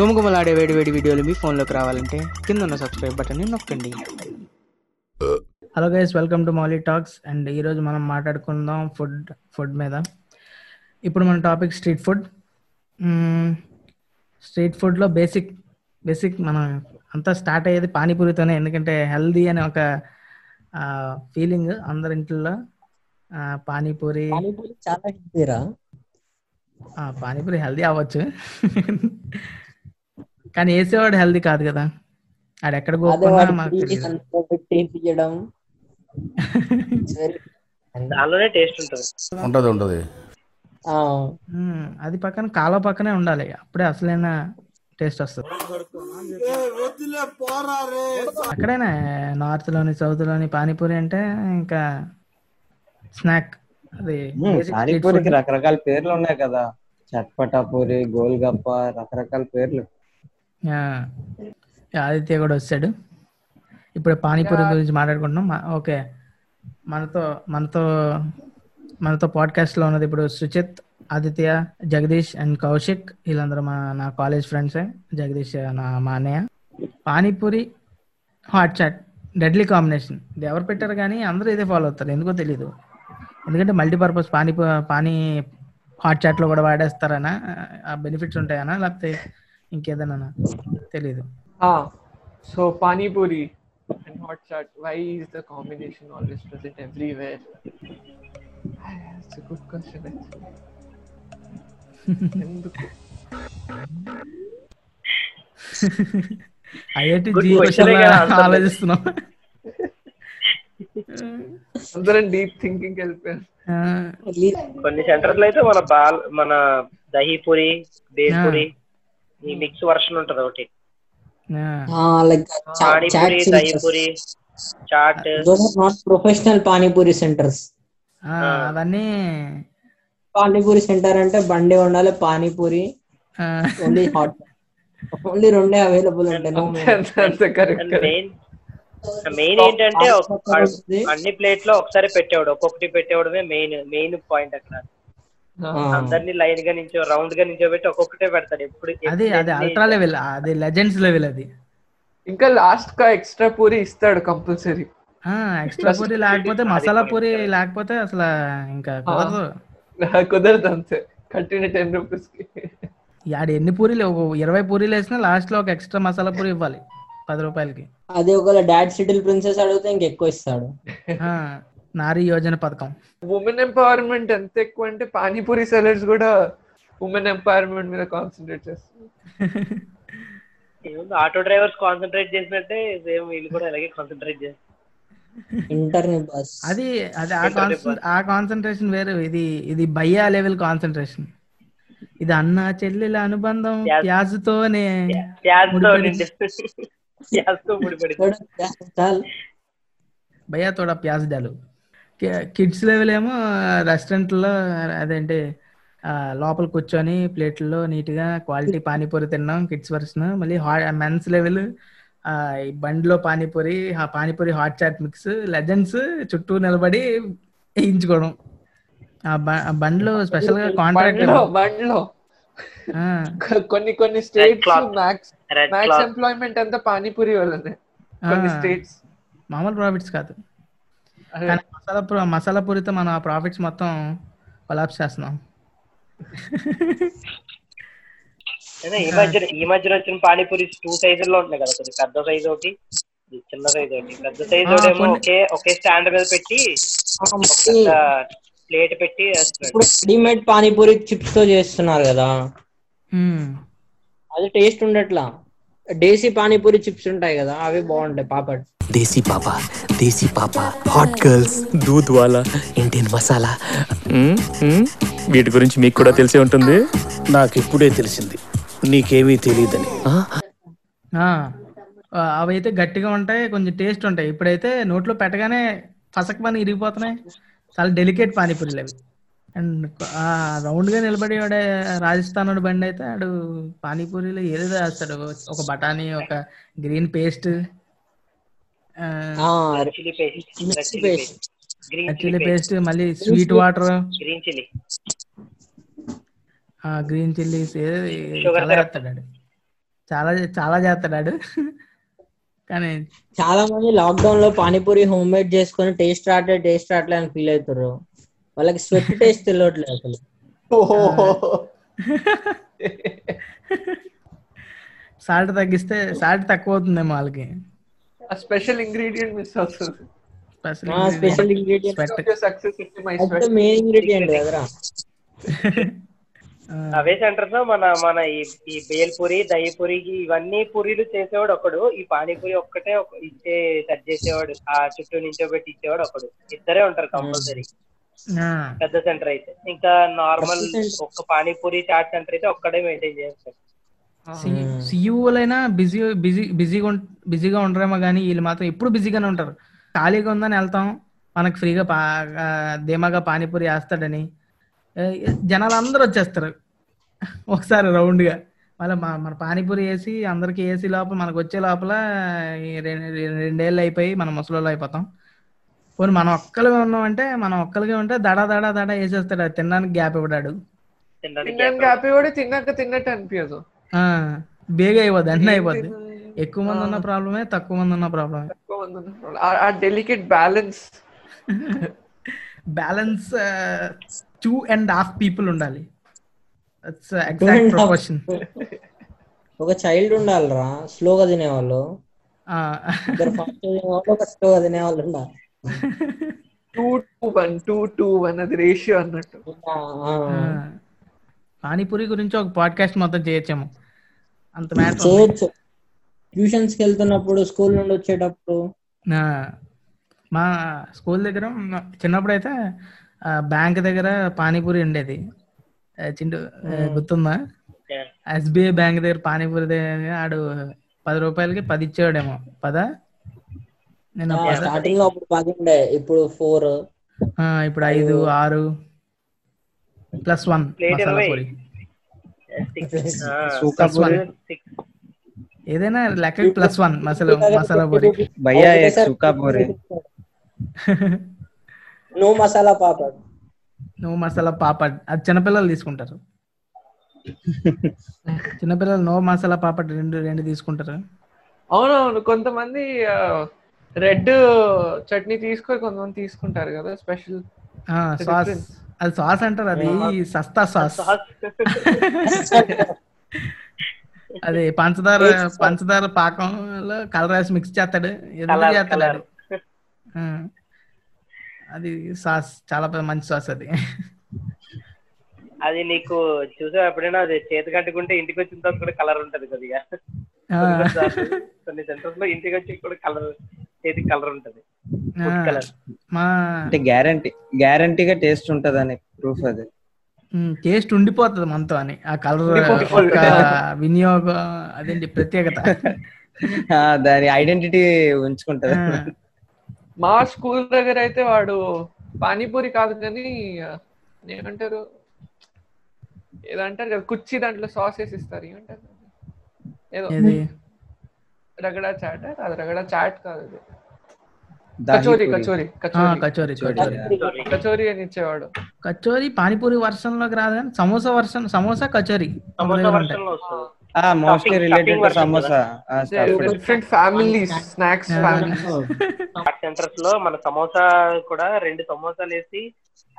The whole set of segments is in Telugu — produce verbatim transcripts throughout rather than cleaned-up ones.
గుమగుమలాడే వేడి వేడి వీడియోలు మీ ఫోన్లోకి రావాలంటే కింద ఉన్న సబ్స్క్రైబ్ బటన్ని నొక్కండి. Hello guys, welcome to Mali talks. And ఈరోజు మనం మాట్లాడుకుందాం ఫుడ్ ఫుడ్ మీద. ఇప్పుడు మన టాపిక్ స్ట్రీట్ ఫుడ్. స్ట్రీట్ ఫుడ్లో బేసిక్ బేసిక్ మనం అంతా స్టార్ట్ అయ్యేది పానీపూరితోనే. ఎందుకంటే హెల్దీ అనే ఒక ఫీలింగ్ అందరి ఇంట్లో. పానీపూరి చాలా హెల్దీరా. పానీపూరి హెల్దీ అవ్వచ్చు కానీ వేసేవాడు హెల్దీ కాదు కదా. అది ఎక్కడ ఉంటుంది. అది పక్కన కాలో పక్కనే ఉండాలి, అప్పుడే అసలైన టేస్ట్ వస్తుంది. అక్కడైనా నార్త్ లోని సౌత్ లోని పానీపూరి అంటే ఇంకా స్నాక్. అది పానీపూరికి రకరకాల పేర్లు ఉన్నాయి కదా, చట్పటాపూరి, గోల్గప్ప, రకరకాల పేర్లు. ఆదిత్య కూడా వచ్చాడు. ఇప్పుడు పానీపూరి గురించి మాట్లాడుకుంటున్నాం. ఓకే, మనతో మనతో మనతో పాడ్కాస్ట్ లో ఉన్నది ఇప్పుడు సుచిత్, ఆదిత్య, జగదీష్ అండ్ కౌశిక్. వీళ్ళందరూ మా నా కాలేజ్ ఫ్రెండ్సే. జగదీష్ నా మా అన్నయ్య. Panipuri hot chaat deadly combination. ఇది ఎవరు పెట్టారు కానీ అందరూ ఇదే ఫాలో అవుతారు, ఎందుకో తెలీదు. ఎందుకంటే మల్టీపర్పస్ పానీ పానీ హాట్ చాట్లో కూడా వాడేస్తారనా, ఆ బెనిఫిట్స్ ఉంటాయనా, లేకపోతే ఇంకేదైనా తెలీదు. So panipuri and hot chaat, why is the combination always present everywhere? That's a good question. IIT JEE question ఆలోచిస్తున్నాం. కొన్ని సెంటర్స్ అయితే మన బాల్ మన దహీపూరి, బేపూరి ఈ మిక్స్ వర్షన్ ఉంటది ఒకటి. Dahipuri chaat not professional panipuri centres. అవన్నీ పానీపూరి సెంటర్ అంటే బండి ఉండాలి, పానీపూరి ఓన్లీ హాట్ ఓన్లీ రెండే అవైలబుల్ ఉంటాయి. మెయిన్ ఏంటంటే అన్ని ప్లేట్ లో ఒకసారి పెట్టేవాడు, ఒక్కొక్కటి పెట్టేవాడమే మెయిన్ మెయిన్ పాయింట్. అక్కడ అందరినీ లైన్ గా నించో రౌండ్ గా నించో పెట్టి ఒక్కొక్కటే పెడతాడు. ఎప్పుడు అది అది అల్ట్రా లెవెల్, అది లెజెండ్స్ లెవెల్. అది ఇంకా లాస్ట్ కా ఎక్స్ట్రా పూరి ఇస్తాడు కంపల్సరీ. ఎక్స్ట్రా పూరి లేకపోతే మసాలా పూరి లేకపోతే అసలు ఇంకా కుదరదు కుదరదు అంతే. కట్టిన టెన్ రూపీస్ కి యాడ్ ఎన్ని పూరీలు, ఇరవై పూరీలు వేసినా లాస్ట్ లో ఒక ఎక్స్ట్రా మసాలా పూరి ఇవ్వాలి పది రూపాయలకి. అదే ఒకవేళ డాడ్ సిటిల్ ప్రిన్సెస్ అడిగితే ఇంకెక్కువ ఇస్తాడు. నారీ యోజన పథకం, ఉమెన్ ఎంపవర్మెంట్ ఎంత ఎక్కువ అంటే పానీపూరి సెలర్స్ కూడా ఉమెన్ ఎంపవర్మెంట్ మీద కాన్సన్ట్రేట్ చేస్తారు. ఆటో డ్రైవర్స్ కాన్సన్ట్రేట్ చేసినట్టే సేమ్ వీళ్ళు కూడా అలాగే కాన్సన్ట్రేట్ చేస్తారు. అది అది ఆ కాన్సన్ట్రేషన్ వేరు, ఇది ఇది భయ్యా లెవెల్ కాన్సన్ట్రేషన్. ఇది అన్న చెల్లెల అనుబంధం ప్యాజ్తోనే. భయ్యా తోడా ప్యాజ్ డాలు. కిడ్స్ లెవెల్ ఏమో రెస్టారెంట్ లో అదేంటి లోపల కూర్చొని ప్లేట్లో నీట్ గా క్వాలిటీ పానీపూరి తిన్నాం కిడ్స్ వర్షన్. మళ్ళీ మెన్స్ లెవెల్ బండిలో panipuri, panipuri hot chaat mix, legends చుట్టూ నిలబడి వేయించుకోవడం. బండ్లో స్పెషల్ గా కాంట్రాక్ట్ బండ్లో కొన్ని కొన్ని స్టేట్స్ మ్యాక్స్ మ్యాక్స్ ఎంప్లాయ్మెంట్ అంతా పానీపూరి వాళ్ళనే. కొన్ని స్టేట్స్ మామూలు ప్రాఫిట్స్ కాదు, కానీ మసాలా మసాలా పూరితో మనం ఆ ప్రాఫిట్స్ మొత్తం కొలాప్స్ చేస్తున్నాం. ఈ మధ్య ఈ మధ్యన వచ్చిన పానీపూరి టూ సైజుల్లో ఉంటాయి కదా, కొద్దిగా పెద్ద సైజ్ ఒకటి, చిన్న సైజ్ ఒకటి. పెద్ద సైజ్ ఏమో ఒకే ఒకే స్టాండ్ మీద పెట్టి ప్లేట్ పెట్టి రెడీమేడ్ పానీపూరి చిప్స్ తో చేస్తున్నారు కదా, అది టేస్ట్ ఉండట్లా. దేశీ పానీపూరి చిప్స్ ఉంటాయి కదా, అవి బాగుంటాయి. పాపడ్ దేశీ పాపా, దేశీ పాపా, హాట్ గర్ల్స్, దూద్ వాలా, ఇండియన్ మసాలా, వీటి గురించి మీకు కూడా తెలిసే ఉంటుంది. నాకు ఇప్పుడే తెలిసింది నీకేమీ తెలియదని. అవి అయితే గట్టిగా ఉంటాయి, కొంచెం టేస్ట్ ఉంటాయి. ఇప్పుడైతే నోట్లో పెట్టగానే పసక పని ఇరిగిపోతున్నాయి. చాలా డెలికేట్ పానీపూరీలు అవి. అండ్ రౌండ్గా నిలబడి వాడే రాజస్థాన్ బండి అయితే వాడు పానీపూరీలు ఏదో వేస్తాడు, ఒక బఠానీ, ఒక గ్రీన్ పేస్ట్, చిల్లీ పేస్ట్, మళ్ళీ sweet water, green chilli green chillies, sugar వేస్తాడు. చాలా చాలా చేస్తున్నాడు. కానీ చాలా మంది లాక్డౌన్ లో పానీపూరి హోమ్ మేడ్ చేసుకుని టేస్ట్ రాట్లే టేస్ట్ రాట్లే అని ఫీల్ అవుతారు. వాళ్ళకి స్వెట్ టేస్ట్ తెలియట్లేదు అసలు. సాల్ట్ తగ్గిస్తే సాల్ట్ తక్కువ అవుతుందేమో వాళ్ళకి. స్పెషల్ ఇంగ్రీడియంట్ మిస్ అవుతుంది. స్పెషల్ ఇంగ్రీడియంట్ కదరా. అవే సెంటర్స్ లో మన మన ఈ బేల్పూరి, దహిపూరి, ఇవన్నీ పూరీలు చేసేవాడు ఒకడు. ఈ పానీపూరి ఒక్కటే ఇచ్చే సెట్ చేసేవాడు, ఆ చుట్టూ నించోబెట్టి ఇచ్చేవాడు ఒకడు. ఇద్దరే ఉంటారు కంపల్సరీ పెద్ద సెంటర్ అయితే. ఇంకా నార్మల్ ఒక్క పానీపూరి చాట్ సెంటర్ అయితే ఒక్కడే మెయింటైన్ చేస్తారు. సిఇఓలైనా బిజీ బిజీ బిజీగా బిజీగా ఉండరేమో కానీ వీళ్ళు మాత్రం ఎప్పుడు బిజీగానే ఉంటారు. ఖాళీగా ఉందని వెళ్తాం, మనకు ఫ్రీగా పా ధీమాగా పానీపూరి వేస్తాడని జనాలు అందరూ వచ్చేస్తారు ఒకసారి రౌండ్గా. మళ్ళీ మా మన పానీపూరి వేసి అందరికి వేసి లోపల మనకు వచ్చే లోపల రెండేళ్ళు అయిపోయి మనం ముసలోళ్ళు అయిపోతాం. పోనీ మనం ఒక్కలుగా ఉన్నామంటే మనం ఒక్కలుగా ఉంటే దడా దడా దడా వేసేస్తాడు. అది తినడానికి గ్యాప్ ఇవ్వడాడు. గ్యాప్ ఇవ్వడు, తిన్నాక తిన్నట్టు అనిపించదు, బేగ అయిపోద్ది, అన్నీ అయిపోద్ది. ఎక్కువ మంది ఉన్న ప్రాబ్లమే, తక్కువ మంది ఉన్న ప్రాబ్లమే. ఆ delicate balance balance two and half people ఉండాలి. That's exact proportion. ఒక చైల్డ్ ఉండాలిరా స్లోగా తినేవాళ్ళు, స్లోగా తినేవాళ్ళు ఉండాలి. Two two one two two one అది రేషియో అన్నట్టు. పానీపూరి గురించి ఒక పాడ్కాస్ట్ మొత్తం చేయొచ్చేమో. అంత మ్యాటర్ ట్యూషన్స్ కి వెళ్తున్నప్పుడు, స్కూల్ నుండి వచ్చేటప్పుడు. మా స్కూల్ దగ్గర చిన్నప్పుడు అయితే బ్యాంక్ దగ్గర పానీపూరి ఉండేది. చింటూ గుర్తుందా? ఎస్బీఐ బ్యాంక్ దగ్గర పానీపూరి దగ్గర ఆడు పది రూపాయలకి పది ఇచ్చేవాడేమో. పదా? నేను ఇప్పుడు ఫోర్, ఇప్పుడు ఐదు, ఆరు ప్లస్ వన్ మసాలా పూరి. ఏదైనా లెక్క ప్లస్ వన్ మసాలా మసాలా పూరి. భయ్యా సుకా పూరి, నో మసాలా పాపడ్, నో మసాలా పాపడ్. అది చిన్నపిల్లలు తీసుకుంటారు, చిన్నపిల్లలు నో మసాలా పాపడ్ రెండు రెండు తీసుకుంటారు. అవునవును, కొంతమంది రెడ్ చట్నీ తీసుకొని కొంతమంది తీసుకుంటారు కదా స్పెషల్ సాస్. అది సాస్ అంటారు, అది సస్తా సాస్. అది పంచదార పంచదార పాకంలో కలర్ వేసి మిక్స్ చేస్తాడు, ఎందుకు చేస్తాడు అది సాస్. చాలా మంచి సాస్ అది. అది నీకు చూసా ఎప్పుడైనా? అది చేతి కట్టుకుంటే ఇంటికి వచ్చిన తర్వాత కూడా కలర్ ఉంటది కొద్దిగా. కొన్ని సెంటర్స్ లో ఇంటికి వచ్చి కూడా కలర్, చేతికి కలర్ ఉంటది. అంటే గ్యారంటీ గ్యారంటీగా టేస్ట్ ఉంటదని ప్రూఫ్. అది టేస్ట్ ఉండిపోతుంది మనతో అని, ఆ కలర్ వినియోగం అదేంటి ప్రత్యేకత, దాని ఐడెంటిటీ ఉంచుకుంటది. మా స్కూల్ దగ్గర అయితే వాడు పానీపూరి కాదు కానీ ఏమంటారు, ఏదో అంటారు కదా కుర్చీ, దాంట్లో సాసెస్ ఇస్తారు. ఏమంటారు ఏదో రగడా చాట్, అది రగడా చాట్ కాదు, అది కచోరీ కచోరీ కచోరీ కచోరీ కచోరీ అని ఇచ్చేవాడు. కచోరీ పానీపూరి వర్షంలోకి రాదు కానీ samosa version, samosa kachori mostly related to samosa. Different family snacks centres లో మన సమోసా కూడా రెండు సమోసాలు వేసి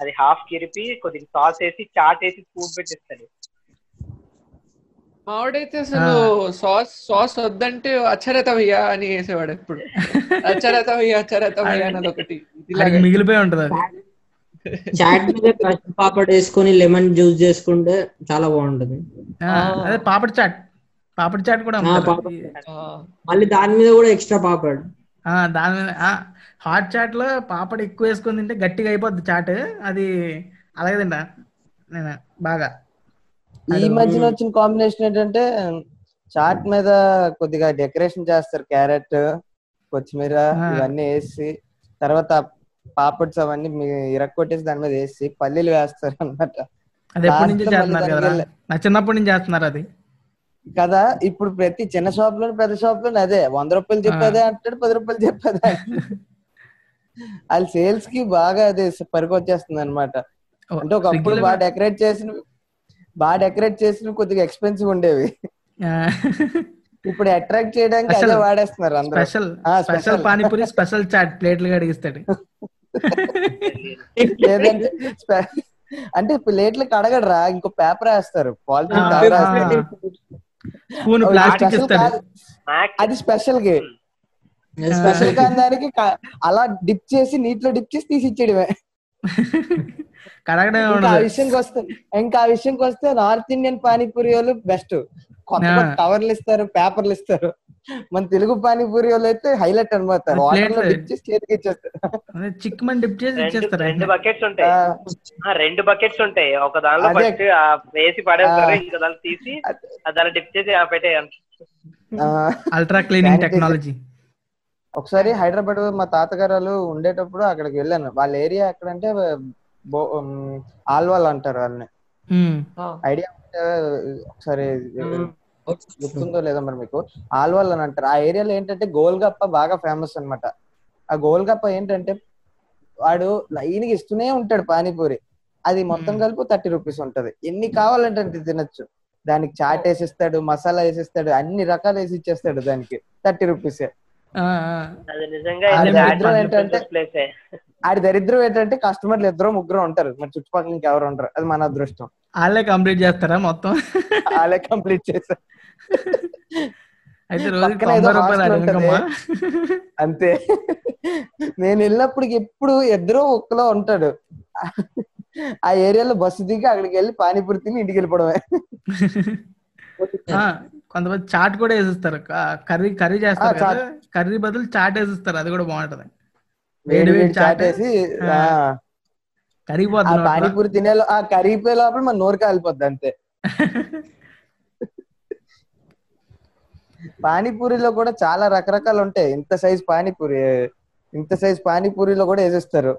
అది హాఫ్ కిరిపి కొద్దిగా సాస్ వేసి చాట్ వేసి స్కూప్ పెట్టిస్తాడు. మావాడైతే అసలు సాస్ సాస్ వద్దంటే అచ్చరతవయ్యా అని వేసేవాడు. ఇప్పుడు అచ్చరతవయ్యా అచ్చరతవయ్యా అన్నది ఒకటి మిగిలిపోయి ఉంటది. చాట్ మీద పాపడ్ వేసుకొని లెమన్ జ్యూస్ చేసుకుంటే చాలా బాగుంటది. అదే పాపడ్ చాట్, పాపడ్ చాట్ కూడా మళ్ళీ దాని మీద కూడా ఎక్స్ట్రా పాపడ్. దాని మీద హాట్ చాట్ లో పాపడ్ ఎక్కువ వేసుకొని తింటే గట్టిగా అయిపోద్ది చాట్. అది అలాగే తింటా నేను బాగా. ఈ మధ్యన వచ్చిన కాంబినేషన్ ఏంటంటే చాట్ మీద కొద్దిగా డెకరేషన్ చేస్తారు, క్యారెట్, కొత్తిమీర ఇవన్నీ వేసి, తర్వాత పాపడ్స్ అవన్నీ ఇరక్కొట్టేసి దాని మీద వేసి పల్లీలు వేస్తారు అన్నమాట. చిన్నప్పటి నుంచి చేస్తున్నారు అది కదా. ఇప్పుడు ప్రతి చిన్న షాప్ లోని పెద్ద షాప్ లోని అదే. వంద రూపాయలు చెప్పేదే అంటాడు, పది రూపాయలు చెప్పేదే అంటాడు. వాళ్ళ సేల్స్ కి బాగా అదే పరికొచ్చేస్తుంది అనమాట. అంటే ఒకప్పుడు బాగా డెకరేట్ చేసిన బాగా డెకరేట్ చేసిన కొద్దిగా ఎక్స్పెన్సివ్ ఉండేవి. ఇప్పుడు అట్రాక్ట్ చేయడానికి అదే వాడేస్తున్నారు అందరూ. స్పెషల్ పానీపూరి స్పెషల్ చాట్ ప్లేట్లుగా అడిగిస్తాడు. లేదంటే అంటే ప్లేట్లకు అడగడరా, ఇంకో పేపర్ వేస్తారు, పాలిథిన్. అది స్పెషల్ గే స్పెషల్ గా దానికి అలా డిప్ చేసి నీటిలో డిప్ చేసి తీసిచ్చేయడమే. ఆ విషయానికి వస్తే ఇంకా ఆ విషయానికి వస్తే నార్త్ ఇండియన్ పానీపూరి వాళ్ళు బెస్ట్. కొత్త కొత్త కవర్లు ఇస్తారు, పేపర్లు ఇస్తారు. మన తెలుగు పానీపూరి వాళ్ళు అయితే హైలైట్ అనమాట, వాటర్ లో డిప్ చేసి చేతికి ఇచ్చేస్తారు. చిక్మన్ డిప్ చేసి ఇచ్చేస్తారు. రెండు బకెట్స్ ఉంటాయి, రెండు బకెట్స్ ఉంటాయి. ఒక దానిలో ఫస్ట్ వేసి పడేస్తారు, ఇంకో దాన్ని తీసి దాన్ని డిప్ చేసి పెట్టే. Ultra cleaning technology. ఒకసారి హైదరాబాద్ మా తాతగారు ఉండేటప్పుడు అక్కడికి వెళ్ళాను. వాళ్ళ ఏరియా ఎక్కడంటే ఆల్వాల్ అంటారు వాళ్ళని. ఐడియా ఉంటే ఒకసారి గుర్తుందో లేదో మరి మీకు. ఆల్వాల్ అని అంటారు. ఆ ఏరియాలో ఏంటంటే గోల్గప్ప బాగా ఫేమస్ అనమాట. ఆ గోల్గప్ప ఏంటంటే వాడు లైన్ గా ఇస్తూనే ఉంటాడు పానీపూరి. అది మొత్తం కలిపి థర్టీ రూపీస్ ఉంటది. ఎన్ని కావాలంటే అంటే తినచ్చు. దానికి చాట్ వేసిస్తాడు, మసాలా వేసిస్తాడు, అన్ని రకాలు వేసి ఇచ్చేస్తాడు. దానికి థర్టీ రూపీసే. ఆడి దరిద్రం ఏంటంటే కస్టమర్లు ఇద్దరు ముగ్గురు ఉంటారు, మరి చుట్టుపక్కల ఇంకెవరు ఉంటారు. అది మన అదృష్టం. వాళ్ళే కంప్లీట్ చేస్తారా మొత్తం? వాళ్ళే కంప్లీట్ చేస్తారు. అంతే. నేను వెళ్ళినప్పుడు ఎప్పుడు ఇద్దరు ఒక్కలో ఉంటాడు. ఆ ఏరియాలో బస్సు దిగి అక్కడికి వెళ్ళి పానీపూరి తిని ఇంటికి వెళ్ళిపోవడమే. కొంతమంది చాట్ కూడా వేసిస్తారు. కర్రీ కర్రీ చేస్తారు, కర్రీ బదులు చాట్ వేసిస్తారు. అది కూడా బాగుంటది. వేడి వేడి చాట్ వేసి కరిగిపోతుంది. పానీపూరి తినే ఆ కరిగిపోయే లోపల మన నోరు కాలిపోద్ది అంతే. పానీపూరిలో కూడా చాలా రకరకాలు ఉంటాయి. ఇంత సైజ్ పానీపూరి ఇంత సైజ్ పానీపూరిలో కూడా వేసేస్తారు.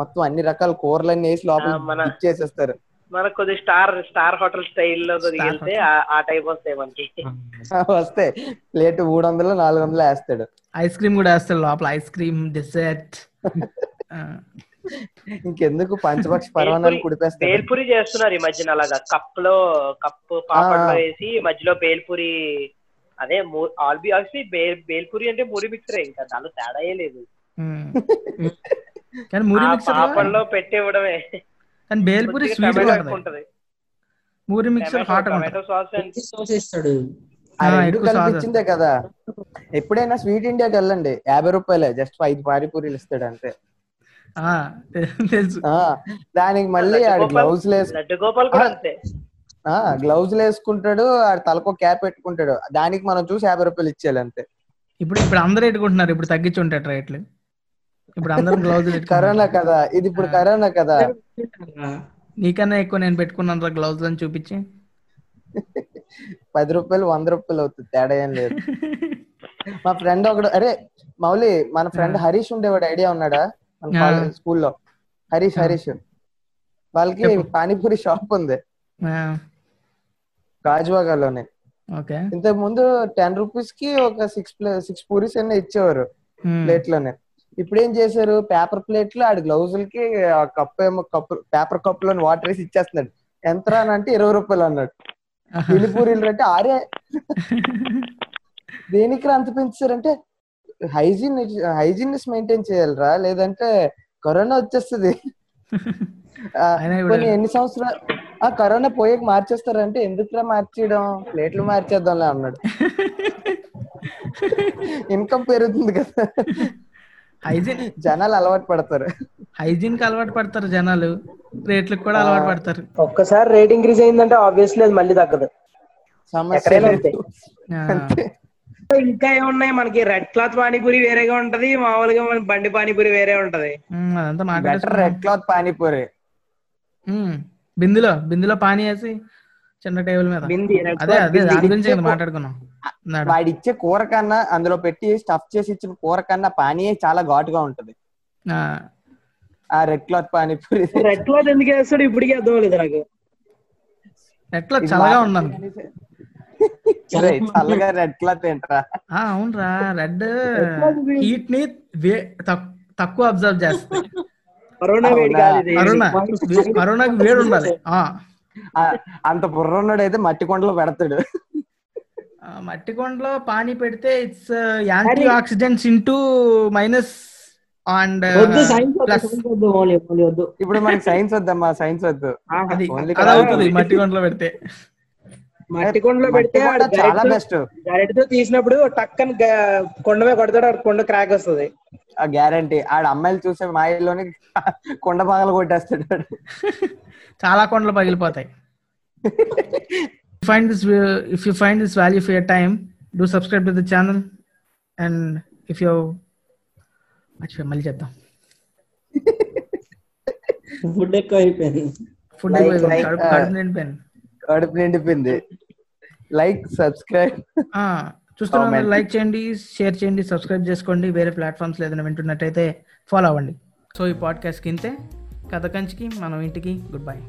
మొత్తం అన్ని రకాల కూరలన్నీ వేసి లోపల చేసేస్తారు. మనకు కొద్ది స్టార్ స్టార్ హోటల్ స్టైల్ లో కొద్దిగా ఆ టైప్ వస్తాయి మనకి. వస్తాయి. ప్లేట్ మూడు వందలు నాలుగు వందలు వేస్తాడు. ఐస్ క్రీమ్ కూడా వేస్తాడు లోపల. ఐస్ క్రీమ్, డెసర్ట్, ఇంకెందుకు పంచపక్ష పరవాణాలు కుడిపేస్తాడు. పేల్పూరి చేస్తున్నారు ఈ మధ్యన. అలాగా కప్ లో కప్పు పాపడ్లో వేసి మధ్యలో పేల్పూరి. అదే ఆల్బీ ఆల్సి పేల్పూరి అంటే పూరి మిక్సరే, ఇంకా దానిలో తేడా లేదు. పాపడ్లో పెట్టివ్వడమే. బేల్పూరి పూరి మిక్సర్ కల్పించిందే కదా. ఎప్పుడైనా స్వీట్ ఇండియాకి వెళ్ళండి, యాభై రూపాయలే జస్ట్ ఐదు పానీపూరీలు ఇస్తాడు అంతే. దానికి మళ్ళీ ఆడు గ్లౌజులు వేసుకుంటే గ్లౌజులు వేసుకుంటాడు. ఆడు తలకో క్యాప్ పెట్టుకుంటాడు. దానికి మనం చూసి యాభై రూపాయలు ఇచ్చేయాలి అంతే. ఇప్పుడు ఇప్పుడు అందరూ ఎట్టుకుంటున్నారు. ఇప్పుడు తగ్గించుంటాడు రేట్లు. ఇప్పుడు అందరూ గ్లౌజులు. కరోనా కదా ఇది, ఇప్పుడు కరోనా కదా. నీకన్నా ఎక్కువ నేను పెట్టుకున్నాను గ్లౌజ్ అని చూపించి. పది రూపాయలు వంద రూపాయలు అవుతుంది, తేడా ఏం లేదు. మా ఫ్రెండ్ ఒకడు, అరే మౌలి మన ఫ్రెండ్ హరీష్ ఉండేవాడు, ఐడియా ఉన్నాడా? స్కూల్లో హరీష్ హరీష్ వాళ్ళకి పానీపూరి షాప్ ఉంది గాజువాగాలోనే. ఇంతకు ముందు టెన్ రూపీస్ కి ఒక సిక్స్ సిక్స్ పూరీస్ అన్నీ ఇచ్చేవారు ప్లేట్ లోనే. ఇప్పుడు ఏం చేశారు, పేపర్ ప్లేట్ లో ఆడి గ్లౌజులకి కప్పు ఏమో కప్పు పేపర్ కప్పు లో వాటర్ వేసి ఇచ్చేస్తున్నాడు. ఎంత అని అంటే ఇరవై రూపాయలు అన్నాడు. ఎలిపూరీలు అంటే ఆరే దేనికి అంత పెంచారంటే హైజీన్ హైజీన్ మెయింటైన్ చేయాలరా, లేదంటే కరోనా వచ్చేస్తుంది. కొన్ని ఎన్ని సంవత్సరాలు ఆ కరోనా పోయాక మార్చేస్తారంటే ఎందుకురా మార్చేయడం, ప్లేట్లు మార్చేద్దాంలే అన్నాడు. ఇన్కమ్ పెరుగుతుంది కదా. హైజీన్ జనాలు అలవాటు పడతారు. హైజీన్ కి అలవాటు పడతారు జనాలు, రేట్లకు కూడా అలవాటు పడతారు. ఒక్కసారి రేట్ ఇంక్రీజ్ అయిందంటే ఆబ్వియస్లీ అది మళ్ళీ తగ్గదు. ఇంకా ఏమున్నాయి మనకి, రెడ్ క్లాత్ పానీపూరి వేరేగా ఉంటది, మామూలుగా బండి పానీపూరి వేరే ఉంటది. రెడ్ క్లాత్ పానీపూరి బిందులో బిందులో పానీ వేసి చిన్న టేబుల్ మీద అదే అదే దాని గురించి మాట్లాడుకున్నాం. వాడిచ్చే కూర కన్నా, అందులో పెట్టి స్టఫ్ చేసి ఇచ్చిన కూర కన్నా పానీయే చాలా ఘాటుగా ఉంటది. ఆ red cloth panipuri red cloth ఎందుకు వేస్తాడు ఇప్పటికీ అర్థం లేదు నాకు. రెడ్ క్లాత్ చల్లగా ఉన్నాను. చల్లగా రెడ్ క్లాత్ ఏంట్రా? అవునరా, రెడ్ హీట్ ని తక్కువ అబ్జర్వ్ చేస్తుంది. కరోనాకి వేడి ఉండాలి. అంత బుర్ర ఉన్నాడు అయితే మట్టి కొండలో పెడతాడు. ఆ మట్టి కొండలో పానీ పెడితే it's antioxidants into minus and ఇప్పుడు మనకి సైన్స్ వద్దమ్మా, సైన్స్ వద్దు, మట్టి కొండలో పెడితే మట్టి కొండలో పెడితే చాలా బెస్ట్. గరెట్ తో తీసినప్పుడు టక్కని కొండ మీద కొడతాడు, కొండ క్రాక్ వస్తుంది గ్యారంటీ. ఆడ అమ్మాయిలు చూసే మాయలోని కొండ పగల కొట్టేస్తాడు, చాలా కొండలు పగిలిపోతాయి. Find this, if you find this value for your time, do subscribe to the channel, and if you actually mal jata food ek kai pen food ek cardinal pen cardinal pen de like subscribe ah chustunna like cheyandi share cheyandi subscribe cheskondi vere platforms ledana vintunnattaithe follow avandi so ee podcast kinte kadakanchiki manam intiki goodbye.